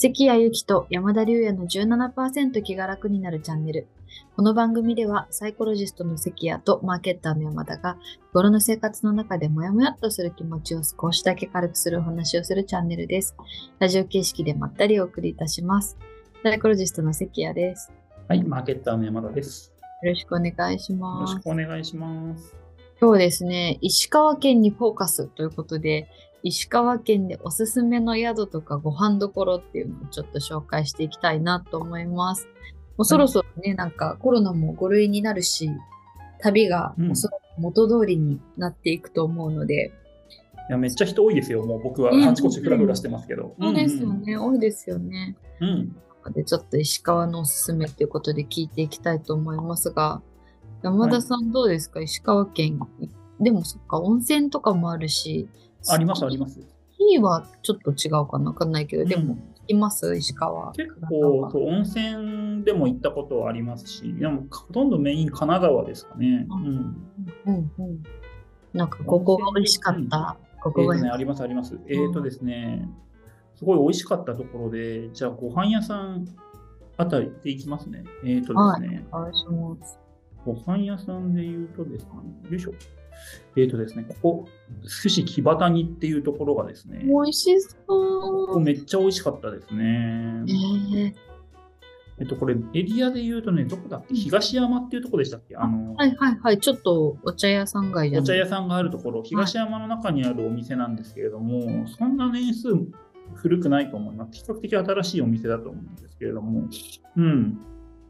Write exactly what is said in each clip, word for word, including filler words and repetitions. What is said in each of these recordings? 関谷由紀と山田龍也の じゅうななパーセント 気が楽になるチャンネル。この番組ではサイコロジストの関谷とマーケッターの山田が日頃の生活の中でモヤモヤっとする気持ちを少しだけ軽くするお話をするチャンネルです。ラジオ形式でまったりお送りいたします。サイコロジストの関谷です。はい、マーケッターの山田です。よろしくお願いします。よろしくお願いします。今日ですね、石川県にフォーカスということで、石川県でおすすめの宿とかご飯どころっていうのをちょっと紹介していきたいなと思います。もうそろそろね、はい、なんかコロナもご類になるし、旅がもうそろそろ元通りになっていくと思うので、うん、いやめっちゃ人多いですよ。もう僕はあちこちフラフラしてますけど、うんうん、そうですよね、多いですよね、うん、でちょっと石川のおすすめということで聞いていきたいと思いますが、山田さんどうですか、はい、石川県でもそっか温泉とかもあるし、ありますあります。日はちょっと違うかな、分かんないけど、うん、でも行きます石川。結構そう温泉でも行ったことはありますし、でもほとんどメイン神奈川ですかね。うんうんうん、なんかここが美味しかった。ここが、えーね、ありますあります。えーとですね、すごい美味しかったところで、じゃあご飯屋さんあたりで行きますね。えーとですね、はい、ご飯屋さんでいうとですね、よいしょ。えーとですね、ここ寿司木端にっていうところがですね、美味しそう。ここめっちゃ美味しかったですね。えーえっとこれエリアで言うとね、どこだっけ、東山っていうところでしたっけ、あのはいはいはい、ちょっとお茶屋さん街じゃない、お茶屋さんがあるところ、東山の中にあるお店なんですけれども、はい、そんな年数古くないと思います。比較的新しいお店だと思うんですけれども、うん、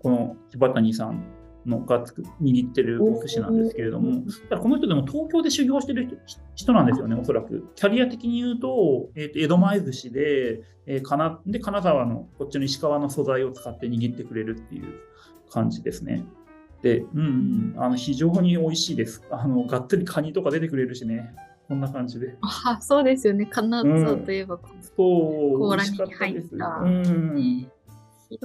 この木端さんのが握ってるお寿司なんですけれども、この人でも東京で修行してる人なんですよね、おそらく。キャリア的に言うと、えー、と江戸前寿司で、えー、かなで金沢のこっちの石川の素材を使って握ってくれるっていう感じですね。で、うん、あの非常に美味しいです。あのがっつりカニとか出てくれるしね、こんな感じで。あ、そうですよね、金沢といえば、うん、そう美味しかったです。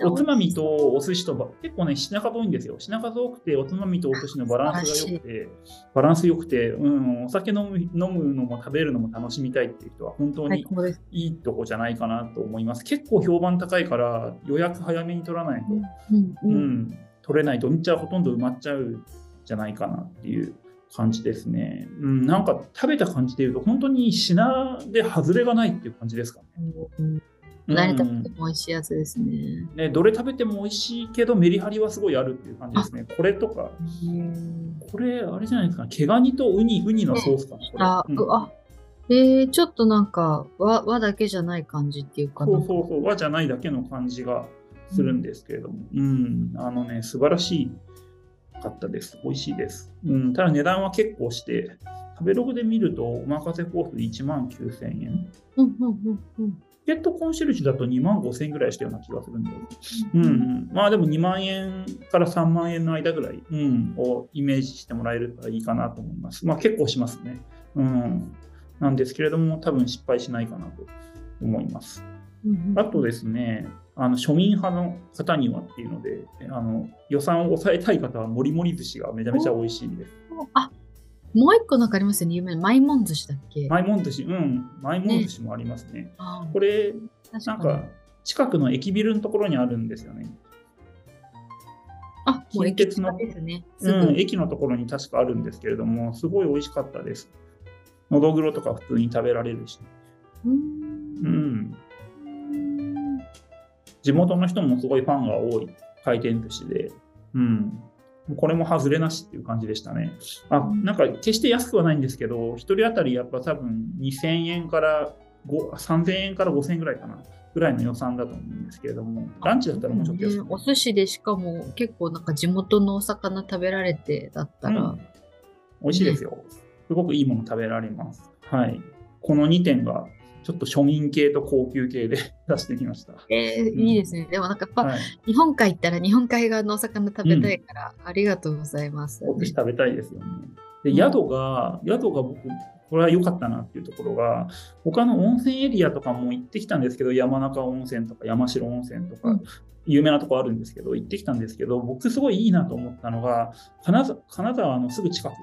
おつまみとお寿司と、結構ね品数多いんですよ。品数多くて、おつまみとお寿司のバランスが良くて、バランス良くて、うん、お酒飲む、飲むのも食べるのも楽しみたいっていう人は本当にいいとこじゃないかなと思います。結構評判高いから予約早めに取らないと、うんうんうん、取れないと、土日はほとんど埋まっちゃうんじゃないかなっていう感じですね、うん、なんか食べた感じでいうと本当に品で外れがないっていう感じですかね、うん、何食べても美味しいやつですね、うん、ね、どれ食べても美味しいけどメリハリはすごいあるっていう感じですね。これとか、これあれじゃないですか、毛ガニとウニウニのソースか、ね、これ、あ、うん、あ、えー、ちょっとなんか和和だけじゃない感じっていうか、そうそうそう、和じゃないだけの感じがするんですけれども、うん、うん、あのね素晴らしかったです。美味しいです、うん、ただ値段は結構して、食べログで見るとおまかせコースでいちまんきゅうせんえん、うんうんうんうん、ペットコンシェルジュだとにまんごせんえんぐらいしたような気がするんで、うんうん、まあでもにまんえんからさんまんえんの間ぐらい、うん、をイメージしてもらえればいいかなと思います。まあ結構しますね、うん、なんですけれども多分失敗しないかなと思います。うん、あとですね、あの庶民派の方にはっていうので、あの予算を抑えたい方はもりもり寿司がめちゃめちゃ美味しいんです。あ、もう一個なんかありますよね、有名なマイモン寿司だっけ。マイモン寿司、うん、マイモン寿司もありますね。ね、これなんか近くの駅ビルのところにあるんですよね。あ、近鉄の駅ですね。うん、駅のところに確かあるんですけれども、すごい美味しかったです。のどぐろとか普通に食べられるし、うーん、うん、地元の人もすごいファンが多い回転寿司で、うん。これも外れなしっていう感じでしたね。あ、なんか決して安くはないんですけど、一人当たりやっぱ多分にせんえんからさんぜんえんからごせんえんぐらいかなぐらいの予算だと思うんですけれども、ランチだったらもうちょっと安く、ね、お寿司でしかも結構なんか地元のお魚食べられてだったら、うん、美味しいですよ、ね、すごくいいもの食べられます、はい、このにてんがちょっと庶民系と高級系で出してきました。えー、いいですね。でもなんかやっぱ、はい、日本海行ったら日本海側のお魚食べたいから、うん、ありがとうございます、ね。お寿司食べたいですよね。で、うん、宿が宿が僕これは良かったなっていうところが、他の温泉エリアとかも行ってきたんですけど、山中温泉とか山城温泉とか、うん、有名なとこあるんですけど行ってきたんですけど、僕すごいいいなと思ったのが金沢、金沢のすぐ近く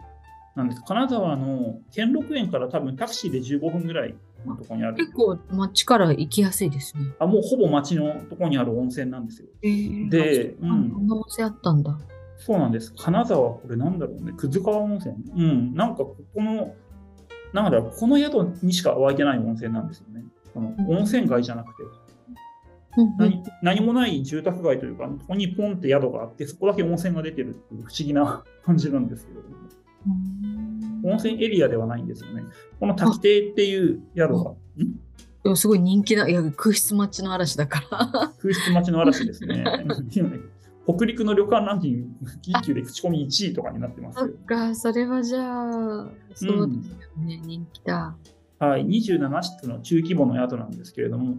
なんです。金沢の兼六園から多分タクシーでじゅうごふんぐらいのところにある。結構町から行きやすいですね。あ、もうほぼ町のところにある温泉なんですよ。えー、で、あ、うん、こんな温泉あったんだ。そうなんです。金沢、これなんだろうね、葛川温泉。うん、なんかここのなんだろう、この宿にしか湧いてない温泉なんですよね。この温泉街じゃなくて、うん、何, 何もない住宅街というか、ここにポンって宿があって、そこだけ温泉が出てるっていう不思議な感じなんですけど、うん、温泉エリアではないんですよね。この滝亭っていう宿が、うん、すごい人気な、いや空室待ちの嵐だから空室待ちの嵐ですね北陸の旅館ランキング一級で口コミいちいとかになってます。そっか、それはじゃあそうですよね、うん、人気だ。はい、にじゅうなな室の中規模の宿なんですけれども、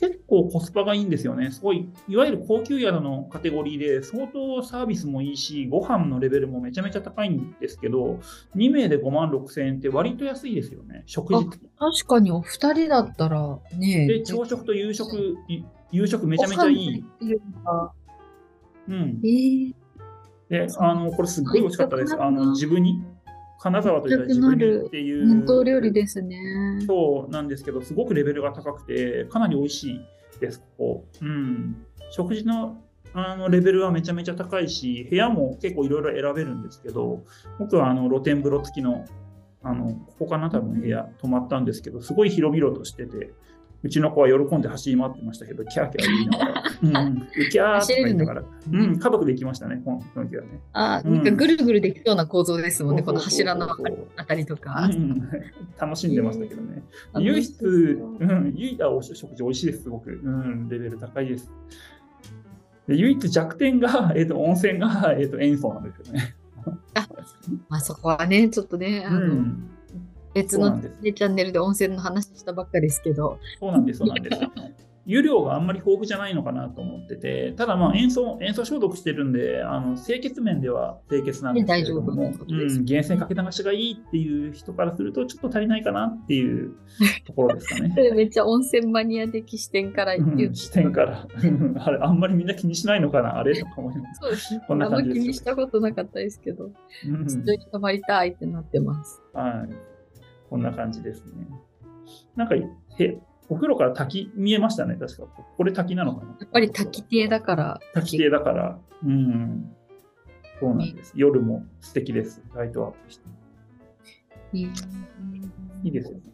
結構コスパがいいんですよね。すごい、いわゆる高級宿のカテゴリーで、相当サービスもいいし、ご飯のレベルもめちゃめちゃ高いんですけど、に名でごまんろくせんえんって割と安いですよね、食事。確かにお二人だったらね。で、朝食と夕食、夕食めちゃめちゃいい。うん。えー、で、あの、これすっごい美味しかったです。あの、自分に。金沢といったら自分にっていう伝統料理ですね。そうなんですけど、すごくレベルが高くてかなり美味しいです、ここ。うん、食事の、あのレベルはめちゃめちゃ高いし、部屋も結構いろいろ選べるんですけど、僕はあの露天風呂付きの、あのここかな多分部屋泊まったんですけど、すごい広々としてて、うちの子は喜んで走り回ってましたけど、キャーキャー言いながら、うん、キャーって言いながら、うん、家族で行きましたね、この時はね。あ、うん、なんかぐるぐるできそうな構造ですもんね、この柱のあたりとか、うん。楽しんでましたけどね。唯一、うん、唯一、あ、お食事美味しいです、すごく。うん、レベル高いです。で、唯一弱点が、えーと、温泉が、えーと、塩素なんですよね。あ、まあそこはね、ちょっとね、あの、うん、別のチャンネルで温泉の話したばっかですけど、そうなんです、そうなんです。湯量があんまり豊富じゃないのかなと思ってて、ただまあ塩素、塩素消毒してるんで、あの清潔面では清潔なんですけれども、ね、うん、源泉かけ流しがいいっていう人からするとちょっと足りないかなっていうところですかね。それめっちゃ温泉マニア的視点から言う、うん、視点からあれあんまりみんな気にしないのかなあれとか思います。そうですね。こんな感じです。あんま気にしたことなかったですけど、ずっと泊まりたいってなってます。はい。こんな感じですね。なんかへお風呂から滝見えましたね、確か。これ滝なのかな。やっぱり滝亭だから。滝亭だから。うん。そうなんです。夜も素敵です。ライトアップして。いい、いいですよね。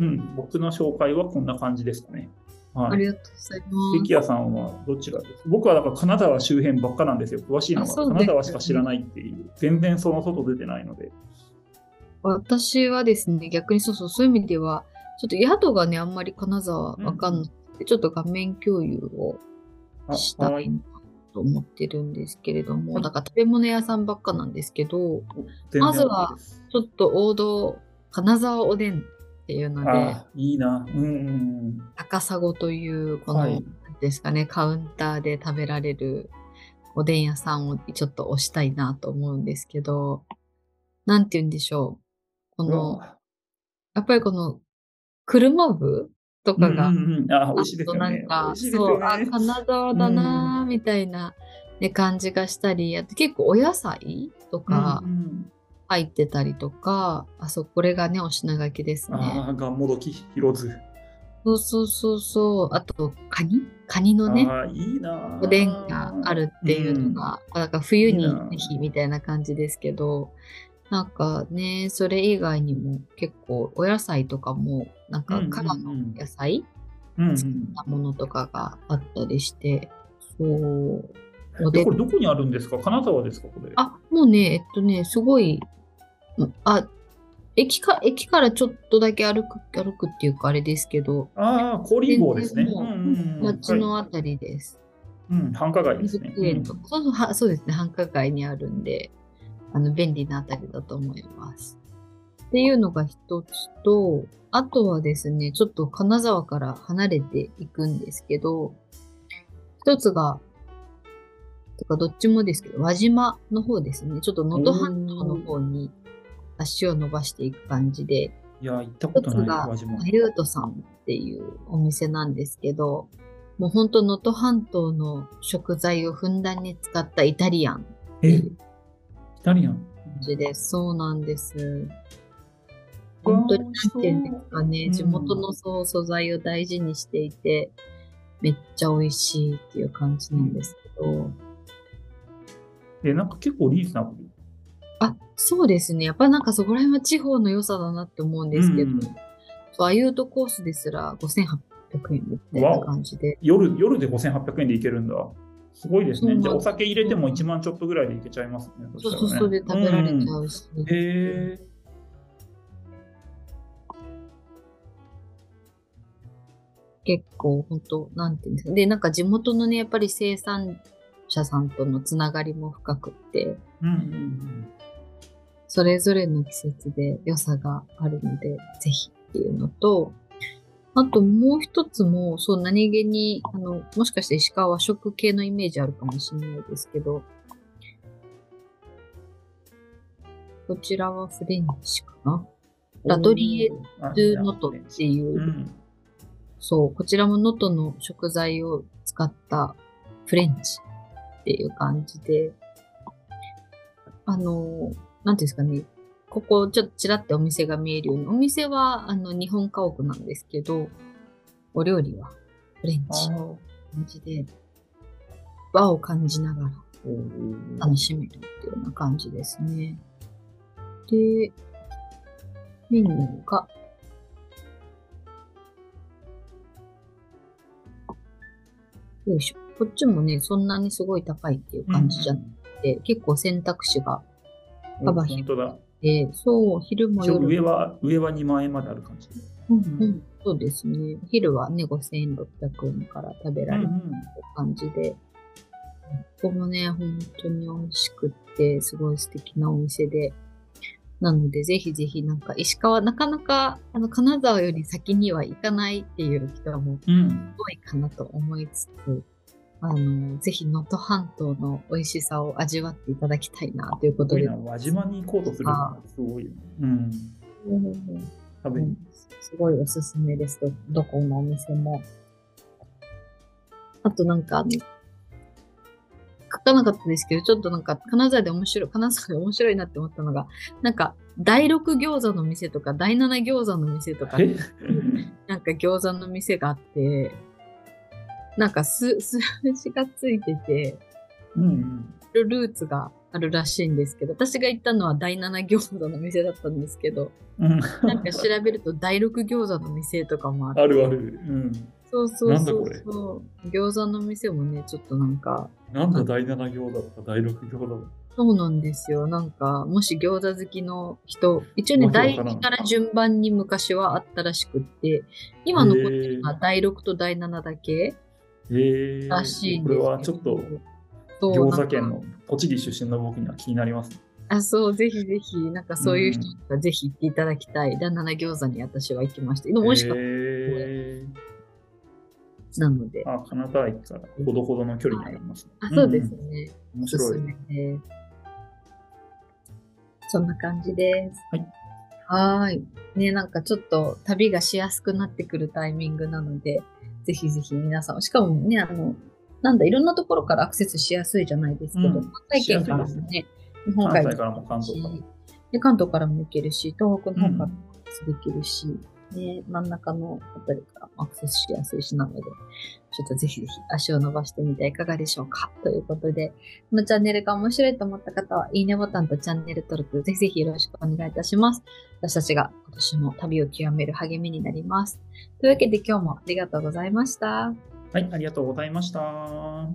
うん。僕の紹介はこんな感じですかね。はい、ありがとうございます。関谷さんはどちらですか？僕はだから金沢周辺ばっかなんですよ。詳しいのが金沢しか知らないっていう。全然その外出てないので。私はですね、逆にそうそう、そういう意味では、ちょっと宿がね、あんまり金沢わかんなくて、うん、ちょっと画面共有をしたいなと思ってるんですけれども、だから食べ物屋さんばっかなんですけど、まずはちょっと王道、金沢おでんっていうので、いいな、うんうん、高砂という、この、はい、ですかね、カウンターで食べられるおでん屋さんをちょっと推したいなと思うんですけど、なんて言うんでしょう。このやっぱりこの車部とかが、あとなんか、そう、あ、金沢だなみたいな、ね、感じがしたり、あと結構お野菜とか入ってたりとか、うんうん、あ、そう、これがね、お品書きですね。あ、がんもどき拾ず。そうそうそうそう、あとカニカニのね、いいな、おでんがあるっていうのが、うん、なんか冬にぜひみたいな感じですけど。なんかね、それ以外にも結構お野菜とかもなんか加賀の野菜作ったものとかがあったりして、そうこれどこにあるんですか？金沢ですか、これ。あ、もうね、えっとね、すごい、あ、駅か駅からちょっとだけ歩く歩くっていうかあれですけど、ああ、郡郷ですね。町のあたりです。うん、繁華街ですね。そうですね、繁華街にあるんで。あの便利なあたりだと思います。っていうのが一つと、あとはですね、ちょっと金沢から離れていくんですけど、一つが、とかどっちもですけど、輪島の方ですね。ちょっと能登半島の方に足を伸ばしていく感じで、いや、行ったことない。一つが、ゆうとさんっていうお店なんですけど、もう本当能登半島の食材をふんだんに使ったイタリアンっていう。え、イタリアン。そうなんです。本当に何ていうんですかね、うん、地元のそう素材を大事にしていてめっちゃ美味しいっていう感じなんですけど、えなんか結構リーズナブル。あ、そうですね。やっぱなんかそこら辺は地方の良さだなって思うんですけど、うん、そうアユートコースですらごせんはっぴゃくえんみたいな感じで、夜夜でごせんはっぴゃくえんでいけるんだ。すごいですね。じゃあお酒入れてもいちまんちょっとぐらいでいけちゃいますね。そうそう、それで食べられちゃうし、うん、へー。結構本当なんていうんですか。でなんか地元のねやっぱり生産者さんとのつながりも深くって、うんうんうん、それぞれの季節で良さがあるのでぜひっていうのと、あともう一つもそう何気にあのもしかして石川和食系のイメージあるかもしれないですけど、こちらはフレンチかな、ラトリエ・ドゥ・ノトっていう、うん、そうこちらも能登の食材を使ったフレンチっていう感じで、あのなんていうんですかね、ここちょっとちらってお店が見えるように、お店はあの日本家屋なんですけど、お料理はフレンチの感じで和を感じながら楽しめるっていうような感じですね。でメニューがよいしょ、こっちもねそんなにすごい高いっていう感じじゃなくて、うん、結構選択肢が幅広くて、えー、そう昼も夜も上は上はにまんえんまである感じ、うんうんうん、そうですね。昼はねごせんろっぴゃくえんから食べられる感じで、うんうん、ここもね本当に美味しくってすごい素敵なお店で、なのでぜひぜひなんか石川なかなかあの金沢より先には行かないっていう人も多いかなと思いつつ、うん、あのぜひ能登半島の美味しさを味わっていただきたいなということで、輪島に行こうとするのがすごいよね、うんうん、食べに、うん、すごいおすすめです。 ど, どこのお店も。あとなんかあの書かなかったですけど、ちょっとなんか金沢で面白い、金沢で面白いなって思ったのが、なんかだいろく餃子の店とかだいなな餃子の店とか、なんか餃子の店があって、なんか数字がついてて、うん、ルーツがあるらしいんですけど、私が行ったのはだいなな餃子の店だったんですけど、うん、なんか調べるとだいろく餃子の店とかもあって、あるある、うん。そうそうそうそう。餃子の店もね、ちょっとなんか。なんだだいなな餃子とかだいろく餃子とか。そうなんですよ。なんか、もし餃子好きの人、一応ね、だいにから順番に昔はあったらしくって、今残ってるのはだいろくとだいななだけらしいんですけど、えーえー、これはちょっと、餃子県の栃木出身の僕には気になりますね。あ、そう、ぜひぜひ、なんかそういう人がぜひ行っていただきたい。だいなな餃子に私は行きました。でも美味しかった。えーなので、あ、金沢駅からほどほどの距離になりますね、はい、あ、そうですね、うん、面白い。おすすめです。そんな感じです。はい、はーいね、なんかちょっと旅がしやすくなってくるタイミングなのでぜひぜひ皆さん、しかもねあのなんだいろんなところからアクセスしやすいじゃないですけど、うん、関西圏からもね、日本海からも関東からもで関東からも行けるし、東北の方からもアクセスできるし、うんね、真ん中のあたりからアクセスしやすいしなので、ちょっとぜひぜひ足を伸ばしてみてはいかがでしょうかということで、このチャンネルが面白いと思った方はいいねボタンとチャンネル登録ぜひぜひよろしくお願いいたします。私たちが今年も旅を極める励みになります。というわけで今日もありがとうございました。はい、ありがとうございました。